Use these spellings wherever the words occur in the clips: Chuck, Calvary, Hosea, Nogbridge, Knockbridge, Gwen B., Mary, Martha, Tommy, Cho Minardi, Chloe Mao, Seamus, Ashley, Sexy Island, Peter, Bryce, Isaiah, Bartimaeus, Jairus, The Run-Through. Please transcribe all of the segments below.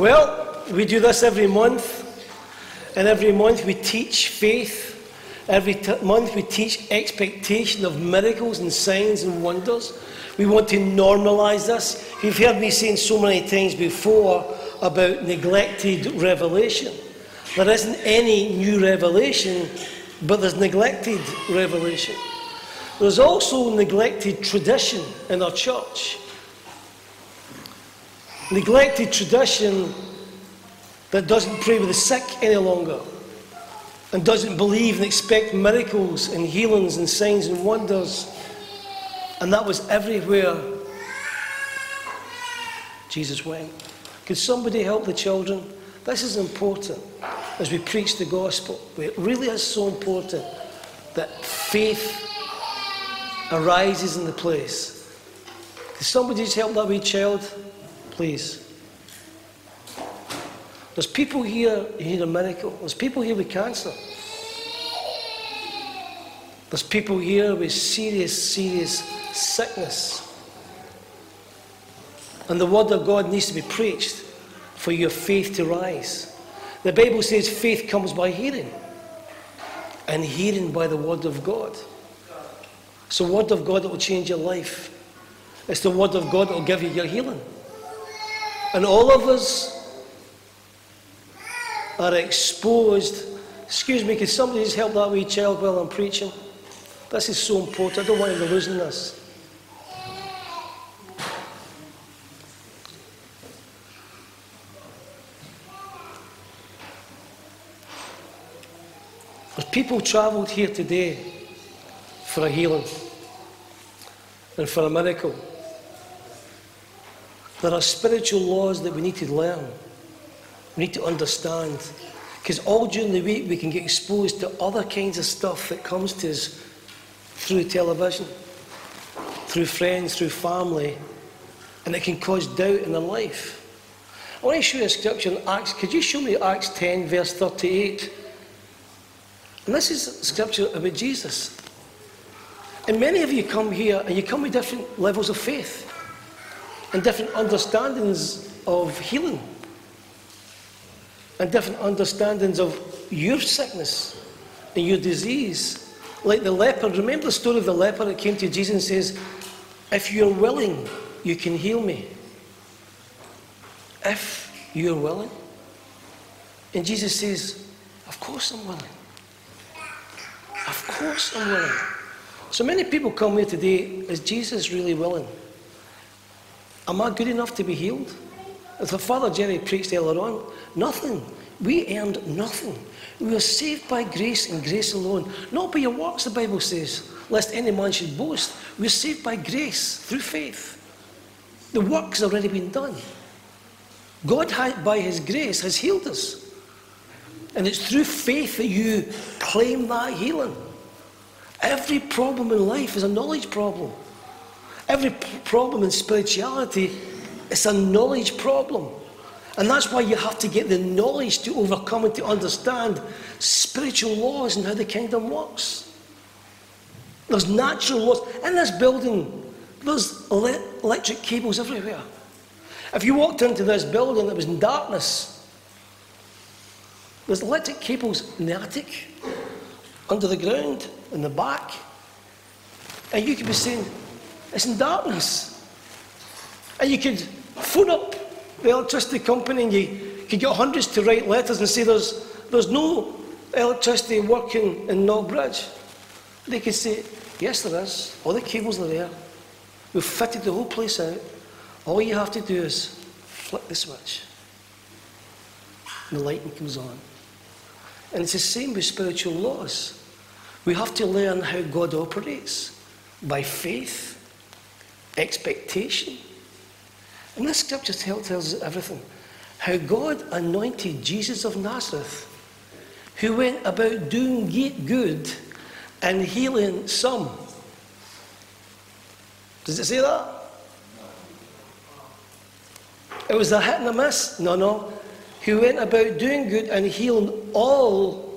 Well, we do this every month, and every month we teach faith. Every month we teach expectation of miracles and signs and wonders. We want to normalise this. You've heard me saying so many times before about neglected revelation. There isn't any new revelation, but there's neglected revelation. There's also neglected tradition in our church. Neglected tradition that doesn't pray with the sick any longer, and doesn't believe and expect miracles and healings and signs and wonders. And that was everywhere Jesus went. Could somebody help the children? This is important as we preach the gospel. It really is so important that faith arises in the place. Could somebody just help that wee child, please? There's people here who need a miracle. There's people here with cancer. There's people here with serious, serious sickness. And the word of God needs to be preached for your faith to rise. The Bible says faith comes by hearing, and hearing by the word of God. It's the word of God that will change your life. It's the word of God that will give you your healing. And all of us are exposed. Excuse me, can somebody just help that wee child while I'm preaching? This is so important. I don't want him losing this. There's people travelled here today for a healing and for a miracle. There are spiritual laws that we need to learn. We need to understand, because all during the week we can get exposed to other kinds of stuff that comes to us through television, through friends, through family, and it can cause doubt in our life. I want to show you a scripture in Acts. Could you show me Acts 10 verse 38? And this is a scripture about Jesus. And many of you come here and you come with different levels of faith and different understandings of healing, and different understandings of your sickness and your disease. Like the leper, remember the story of the leper that came to Jesus and says, if you're willing, you can heal me. If you're willing. And Jesus says, of course I'm willing. Of course I'm willing. So many people come here today, is Jesus really willing? Am I good enough to be healed? As the Father Jerry preached earlier on, nothing. We earned nothing. We were saved by grace and grace alone. Not by your works, the Bible says, lest any man should boast. We're saved by grace through faith. The work has already been done. God, by His grace, has healed us. And it's through faith that you claim that healing. Every problem in life is a knowledge problem. Every problem in spirituality, it's a knowledge problem. And that's why you have to get the knowledge to overcome and to understand spiritual laws and how the kingdom works. There's natural laws. In this building, there's electric cables everywhere. If you walked into this building that was in darkness, there's electric cables in the attic, under the ground, in the back. And you could be saying, it's in darkness. And you could phone up the electricity company and you could get hundreds to write letters and say there's no electricity working in Nogbridge. They could say, yes there is, all the cables are there, we've fitted the whole place out, all you have to do is flick the switch and the lighting comes on. And it's the same with spiritual laws. We have to learn how God operates by faith, expectation. And this scripture tells us everything. How God anointed Jesus of Nazareth, who went about doing good and healing some. Does it say that? It was a hit and a miss? No. Who went about doing good and healing all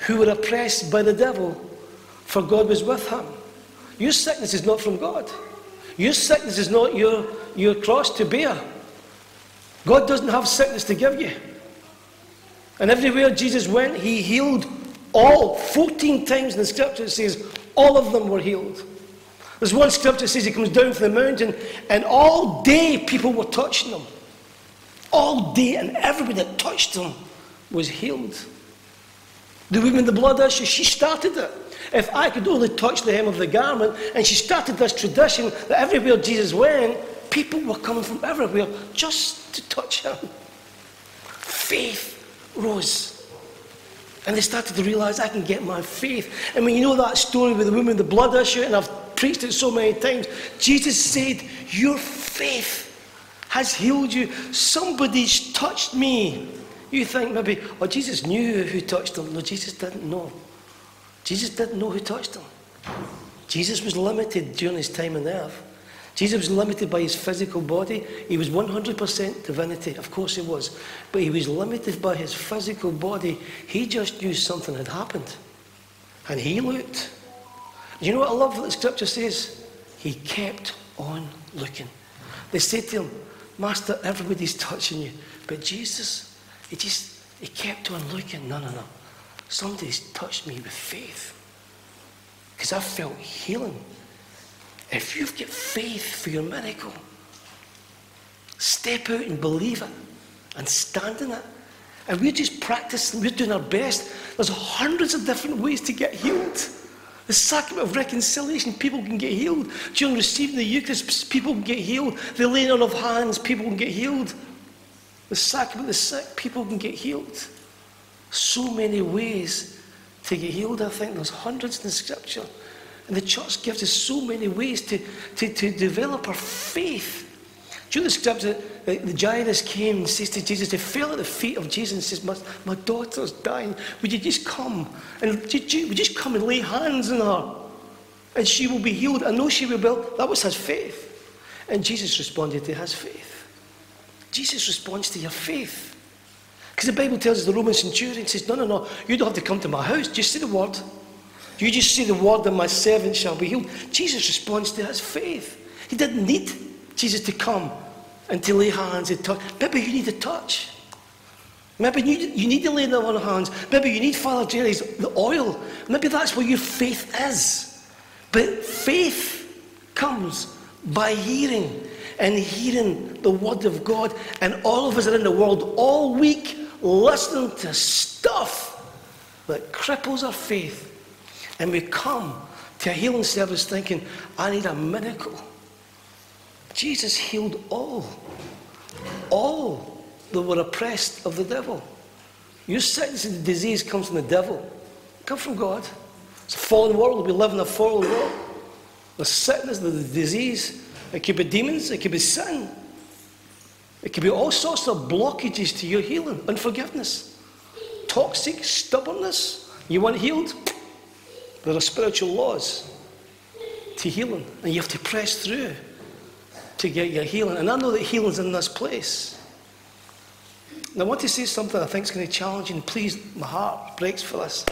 who were oppressed by the devil, for God was with him. Your sickness is not from God. Your sickness is not your cross to bear. God doesn't have sickness to give you. And everywhere Jesus went, he healed all. 14 times in the scripture it says all of them were healed. There's one scripture that says he comes down from the mountain and all day people were touching him. All day, and everybody that touched him was healed. The woman with the blood issue, she started it. If I could only touch the hem of the garment, and she started this tradition that everywhere Jesus went, people were coming from everywhere just to touch him. Faith rose. And they started to realize, I can get my faith. I mean, you know that story with the woman with the blood issue, and I've preached it so many times. Jesus said, your faith has healed you. Somebody's touched me. You think maybe, oh, Jesus knew who touched him. No, Jesus didn't know. Jesus didn't know who touched him. Jesus was limited during his time on earth. Jesus was limited by his physical body. He was 100% divinity. Of course he was. But he was limited by his physical body. He just knew something had happened. And he looked. You know what I love that the scripture says? He kept on looking. They said to him, Master, everybody's touching you. But Jesus, he kept on looking. No. Somebody's touched me with faith. Because I felt healing. If you've got faith for your miracle, step out and believe it and stand in it. And we're just practicing, we're doing our best. There's hundreds of different ways to get healed. The sacrament of reconciliation, people can get healed. During receiving the Eucharist, people can get healed. The laying on of hands, people can get healed. The sacrament of the sick, people can get healed. So many ways to get healed. I think there's hundreds in the scripture. And the church gives us so many ways to develop our faith. During the scripture, the Jairus came and says to Jesus, they fell at the feet of Jesus and says, my daughter's dying. Would you just come? And would you just come and lay hands on her? And she will be healed. I know she will be. That was his faith. And Jesus responded to his faith. Jesus responds to your faith. Because the Bible tells us the Roman centurion says, no, you don't have to come to my house. Just say the word. You just say the word and my servant shall be healed. Jesus responds to his faith. He didn't need Jesus to come and to lay hands and touch. Maybe you need a touch. Maybe you need to lay on hands. Maybe you need Father Jerry's the oil. Maybe that's where your faith is. But faith comes by hearing and hearing the word of God. And all of us are in the world all week listening to stuff that cripples our faith. And we come to a healing service thinking, I need a miracle. Jesus healed all that were oppressed of the devil. Your sickness and disease comes from the devil. It comes from God. It's a fallen world. We live in a fallen world. The sickness, the disease, it could be demons, it could be sin. It could be all sorts of blockages to your healing. Unforgiveness, toxic stubbornness. You want healed? There are spiritual laws to healing, and you have to press through to get your healing. And I know that healing's in this place. And I want to say something I think is going to challenge you, and please, my heart breaks for this.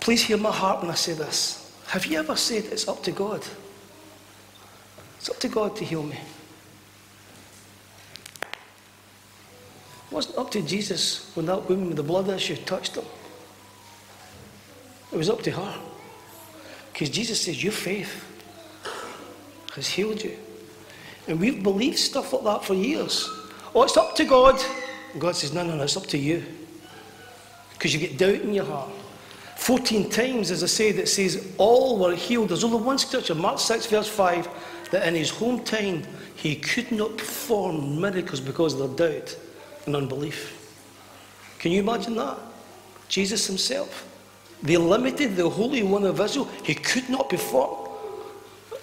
Please hear my heart when I say this. Have you ever said, it's up to God? It's up to God to heal me. It wasn't up to Jesus when that woman with the blood issue touched him. It was up to her. Because Jesus says, your faith has healed you. And we've believed stuff like that for years. Oh, it's up to God. And God says, no, it's up to you. Because you get doubt in your heart. 14 times, as I said, it says, all were healed. There's only one scripture, Mark 6, verse 5, that in his hometown, he could not perform miracles because of their doubt and unbelief. Can you imagine that? Jesus himself. They limited the Holy One of Israel. He could not perform.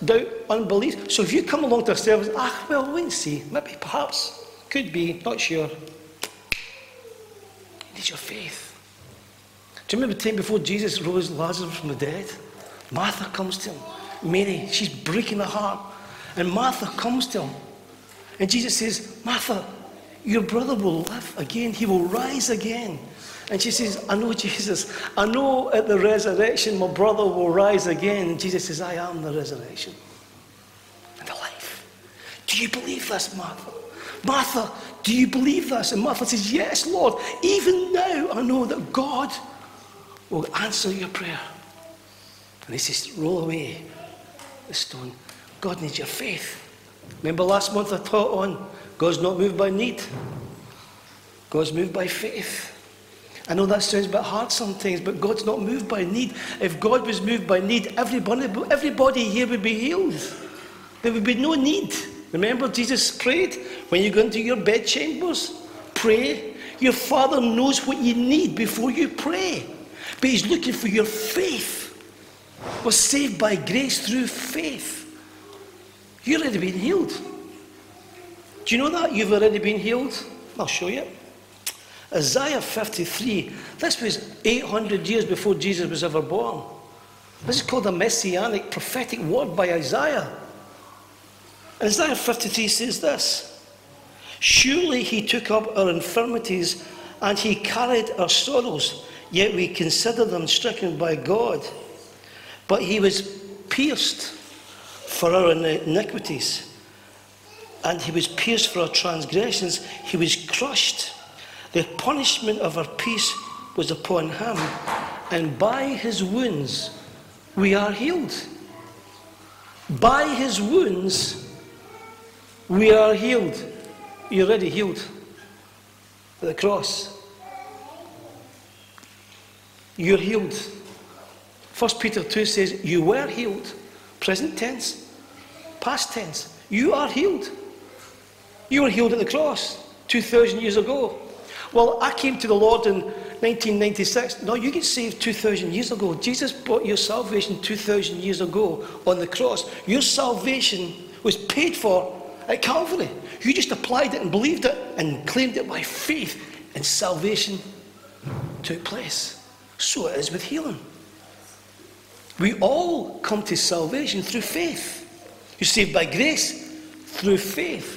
Doubt, unbelief. So if you come along to a service, wait and see. Maybe, perhaps, could be, not sure. You need your faith. Do you remember the time before Jesus rose Lazarus from the dead? Martha comes to him. Mary, she's breaking her heart. And Martha comes to him. And Jesus says, Martha, your brother will live again. He will rise again. And she says, I know, Jesus, I know at the resurrection my brother will rise again. And Jesus says, I am the resurrection and the life. Do you believe this, Martha? Martha, do you believe this? And Martha says, yes, Lord. Even now I know that God will answer your prayer. And he says, roll away the stone. God needs your faith. Remember last month I taught on, God's not moved by need. God's moved by faith. I know that sounds a bit hard sometimes, but God's not moved by need. If God was moved by need, everybody here would be healed. There would be no need. Remember, Jesus prayed, when you go into your bedchambers, pray. Your Father knows what you need before you pray. But he's looking for your faith. We're saved by grace through faith. You've already been healed. Do you know that? You've already been healed. I'll show you. Isaiah 53. This was 800 years before Jesus was ever born. This is called a messianic prophetic word by Isaiah. And Isaiah 53 says this. Surely he took up our infirmities and he carried our sorrows, yet we consider them stricken by God. But he was pierced for our iniquities, and he was pierced for our transgressions. He was crushed. The punishment of our peace was upon him, and by his wounds we are healed. By his wounds we are healed. You're already healed at the cross. You're healed. 1 Peter 2 says, you were healed. Present tense, past tense. You are healed. You were healed at the cross 2,000 years ago. Well, I came to the Lord in 1996. No, you get saved 2,000 years ago. Jesus bought your salvation 2,000 years ago on the cross. Your salvation was paid for at Calvary. You just applied it and believed it and claimed it by faith, and salvation took place. So it is with healing. We all come to salvation through faith. You're saved by grace through faith.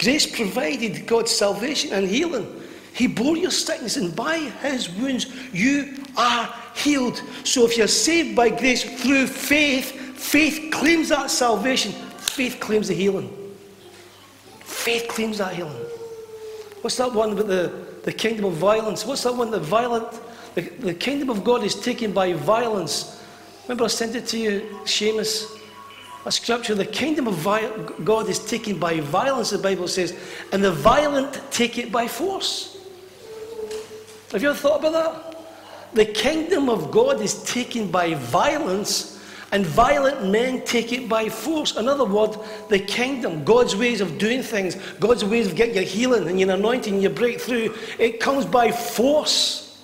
Grace provided God's salvation and healing. He bore your sickness, and by his wounds you are healed. So if you're saved by grace through faith, faith claims that salvation. Faith claims the healing. Faith claims that healing. What's that one about the kingdom of violence? What's that one, the kingdom of God is taken by violence? Remember I sent it to you, Seamus, a scripture, the kingdom of God is taken by violence, the Bible says, and the violent take it by force. Have you ever thought about that? The kingdom of God is taken by violence, and violent men take it by force. In other words, the kingdom, God's ways of doing things, God's ways of getting your healing and your anointing, your breakthrough, it comes by force.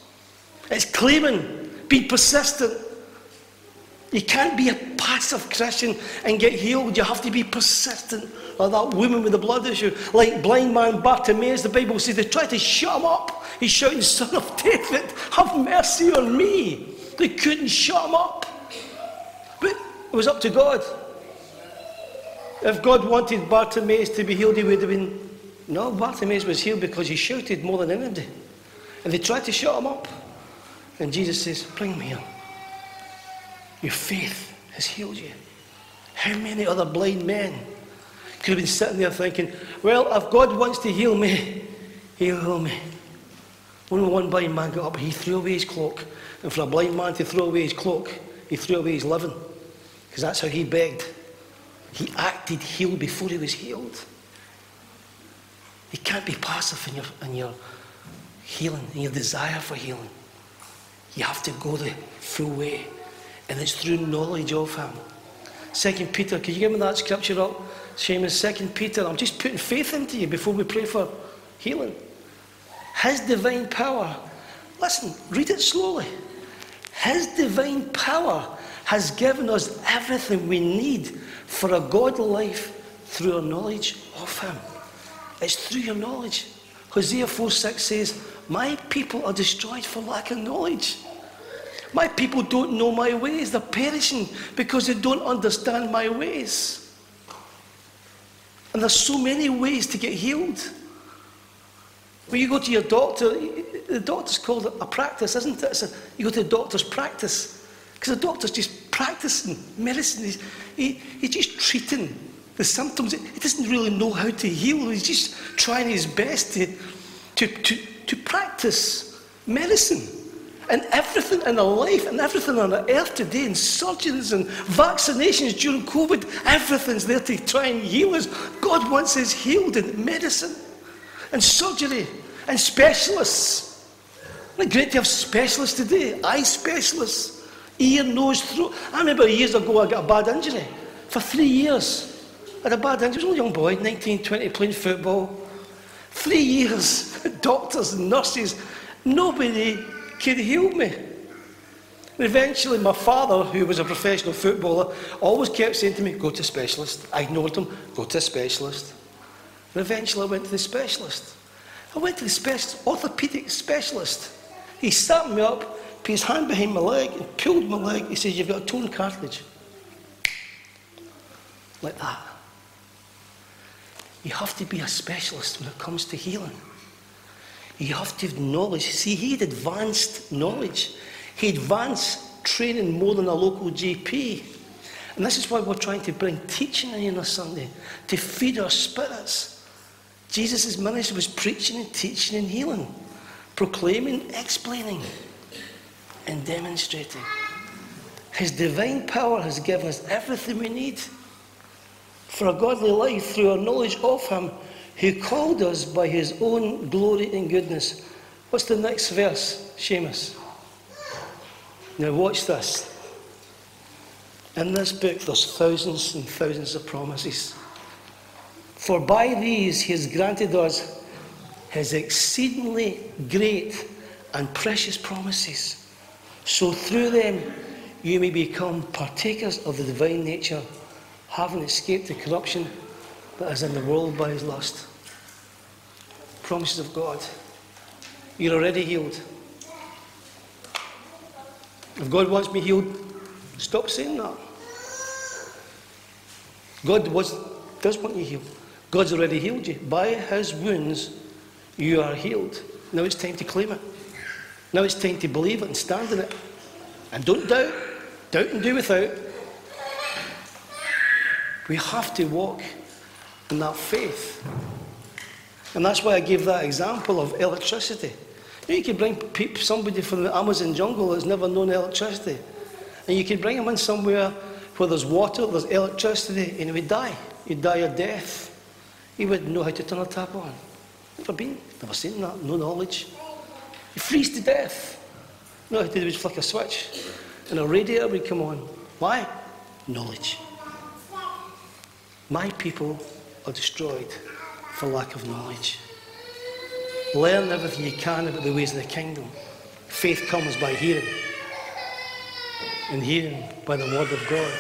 It's claiming, be persistent. You can't be a passive Christian and get healed. You have to be persistent. Like that woman with the blood issue. Like blind man Bartimaeus, the Bible says they tried to shut him up. He's shouting, Son of David, have mercy on me. They couldn't shut him up. But it was up to God. If God wanted Bartimaeus to be healed, he would have been... No, Bartimaeus was healed because he shouted more than anybody. And they tried to shut him up. And Jesus says, bring me here. Your faith has healed you. How many other blind men could have been sitting there thinking, well, if God wants to heal me, he'll heal me. Only one blind man got up, he threw away his cloak. And for a blind man to throw away his cloak, he threw away his living. Because that's how he begged. He acted healed before he was healed. You can't be passive in your healing, in your desire for healing. You have to go the full way. And it's through knowledge of him. 2 Peter, can you give me that scripture up? Seamus, 2 Peter, I'm just putting faith into you before we pray for healing. His divine power, listen, read it slowly. His divine power has given us everything we need for a godly life through our knowledge of him. It's through your knowledge. Hosea 4:6 says, my people are destroyed for lack of knowledge. My people don't know my ways. They're perishing because they don't understand my ways. And there's so many ways to get healed. When you go to your doctor, the doctor's called a practice, isn't it? You go to the doctor's practice. Because the doctor's just practicing medicine. He's just treating the symptoms. He doesn't really know how to heal. He's just trying his best to practice medicine. And everything in our life and everything on our earth today, and surgeons and vaccinations during COVID, everything's there to try and heal us. God wants us healed in medicine and surgery and specialists. Isn't it great to have specialists today? Eye specialists, ear, nose, throat. I remember years ago I got a bad injury. For 3 years, I had a bad injury. I was only a young boy, 19, 20, playing football. 3 years, doctors and nurses, nobody could heal me. And eventually my father, who was a professional footballer, always kept saying to me, go to a specialist. I ignored him, go to a specialist. And eventually I went to the specialist. I went to the specialist, orthopedic specialist. He sat me up, put his hand behind my leg and pulled my leg. He says, you've got a torn cartilage. Like that. You have to be a specialist when it comes to healing. You have to have knowledge. See, he had advanced knowledge. He advanced training more than a local GP. And this is why we're trying to bring teaching in on Sunday, to feed our spirits. Jesus' ministry was preaching and teaching and healing, proclaiming, explaining, and demonstrating. His divine power has given us everything we need for a godly life through our knowledge of him, who called us by his own glory and goodness. What's the next verse, Seamus? Now watch this. In this book there's thousands and thousands of promises. For by these he has granted us his exceedingly great and precious promises, so through them you may become partakers of the divine nature, having escaped the corruption that is in the world by his lust. Promises of God. You're already healed. If God wants me healed, stop saying that. God does want you healed. God's already healed you. By his wounds, you are healed. Now it's time to claim it. Now it's time to believe it and stand in it. And don't doubt. Doubt and do without. We have to walk in that faith. And that's why I gave that example of electricity. You could bring somebody from the Amazon jungle that's never known electricity, and you could bring them in somewhere where there's water, there's electricity, and he would die. He'd die a death. He wouldn't know how to turn a tap on. Never been, never seen that, no knowledge. He'd freeze to death. No, he would flick a switch, and a radiator would come on. Why? Knowledge. My people are destroyed for lack of knowledge. Learn everything you can about the ways of the kingdom. Faith comes by hearing, and hearing by the word of God.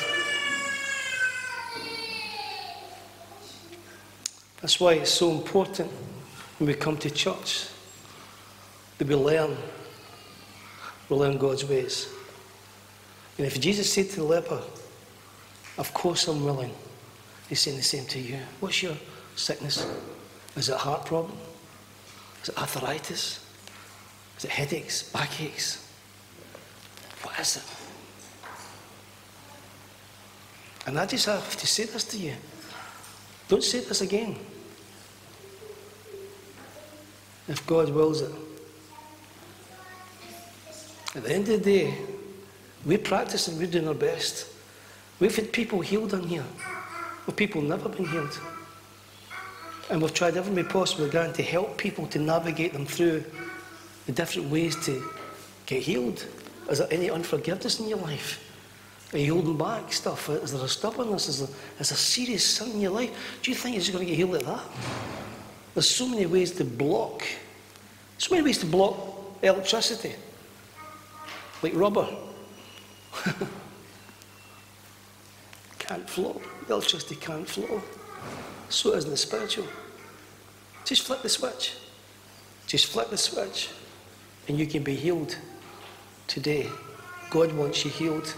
That's why it's so important when we come to church that we learn God's ways. And if Jesus said to the leper, of course I'm willing, he's saying the same to you. What's your sickness? Is it a heart problem? Is it arthritis? Is it headaches, backaches? What is it? And I just have to say this to you. Don't say this again. If God wills it. At the end of the day, we practice and we're doing our best. We've had people healed on here. Well, people have never been healed. And we've tried everything we possibly can to help people, to navigate them through the different ways to get healed. Is there any unforgiveness in your life? Are you holding back stuff? Is there a stubbornness? Is there serious sin in your life? Do you think you're just going to get healed like that? There's so many ways to block. So many ways to block electricity. Like rubber. Can't flow. Electricity can't flow. So it isn't the spiritual. Just flip the switch. Just flip the switch. And you can be healed today. God wants you healed.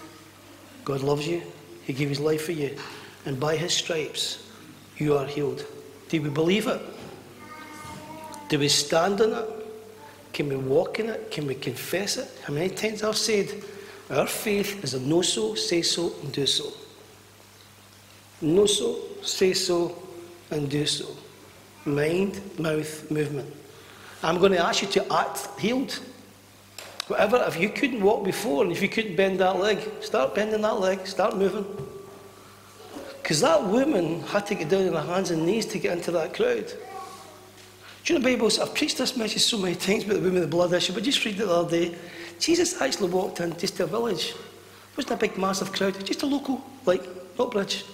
God loves you. He gave his life for you. And by his stripes, you are healed. Do we believe it? Do we stand in it? Can we walk in it? Can we confess it? How many times I've said, our faith is a know-so, say-so, and do-so. Know so, say so, and do so. Mind, mouth, movement. I'm going to ask you to act healed. Whatever, if you couldn't walk before, and if you couldn't bend that leg, start bending that leg, start moving. Because that woman had to get down on her hands and knees to get into that crowd. Do you know the Bible says, I've preached this message so many times about the woman with the blood issue, but just read it the other day. Jesus actually walked in just to a village. It wasn't a big, massive crowd, just a local, like Knockbridge.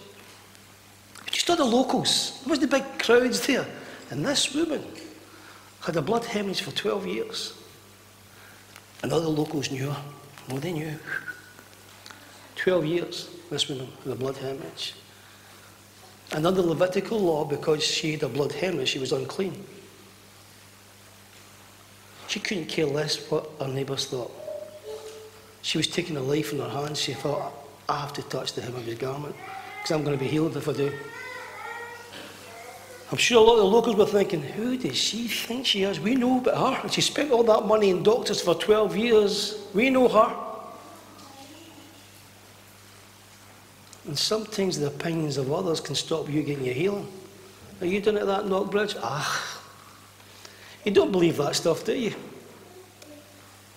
Just all the locals. There wasn't the big crowds there. And this woman had a blood hemorrhage for 12 years. And all the locals knew her. Well, they knew. 12 years, this woman had a blood hemorrhage. And under Levitical law, because she had a blood hemorrhage, she was unclean. She couldn't care less what her neighbours thought. She was taking her life in her hands. She thought, I have to touch the hem of his garment, because I'm going to be healed if I do. I'm sure a lot of the locals were thinking, who does she think she is? We know about her. And she spent all that money in doctors for 12 years. We know her. And sometimes the opinions of others can stop you getting your healing. Are you doing it at that Knockbridge? Ah. You don't believe that stuff, do you?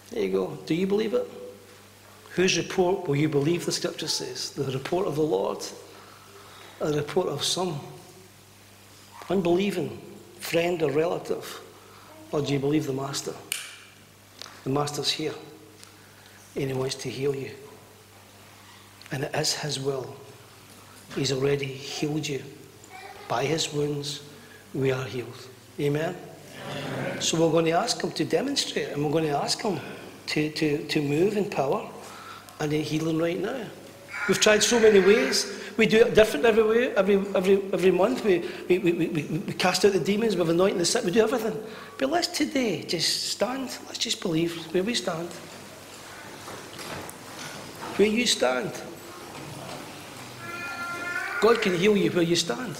There you go. Do you believe it? Whose report will you believe, the scripture says? The report of the Lord, or the report of some unbelieving friend or relative? Or do you believe the Master? The Master's here, and He wants to heal you. And it is His will. He's already healed you. By His wounds, we are healed. Amen? Amen. So we're going to ask Him to demonstrate, and we're going to ask Him to move in power and in healing right now. We've tried so many ways. We do it different every month. We cast out the demons, we've anointed the sick, we do everything. But let's today just stand. Let's just believe where we stand. Where you stand. God can heal you where you stand.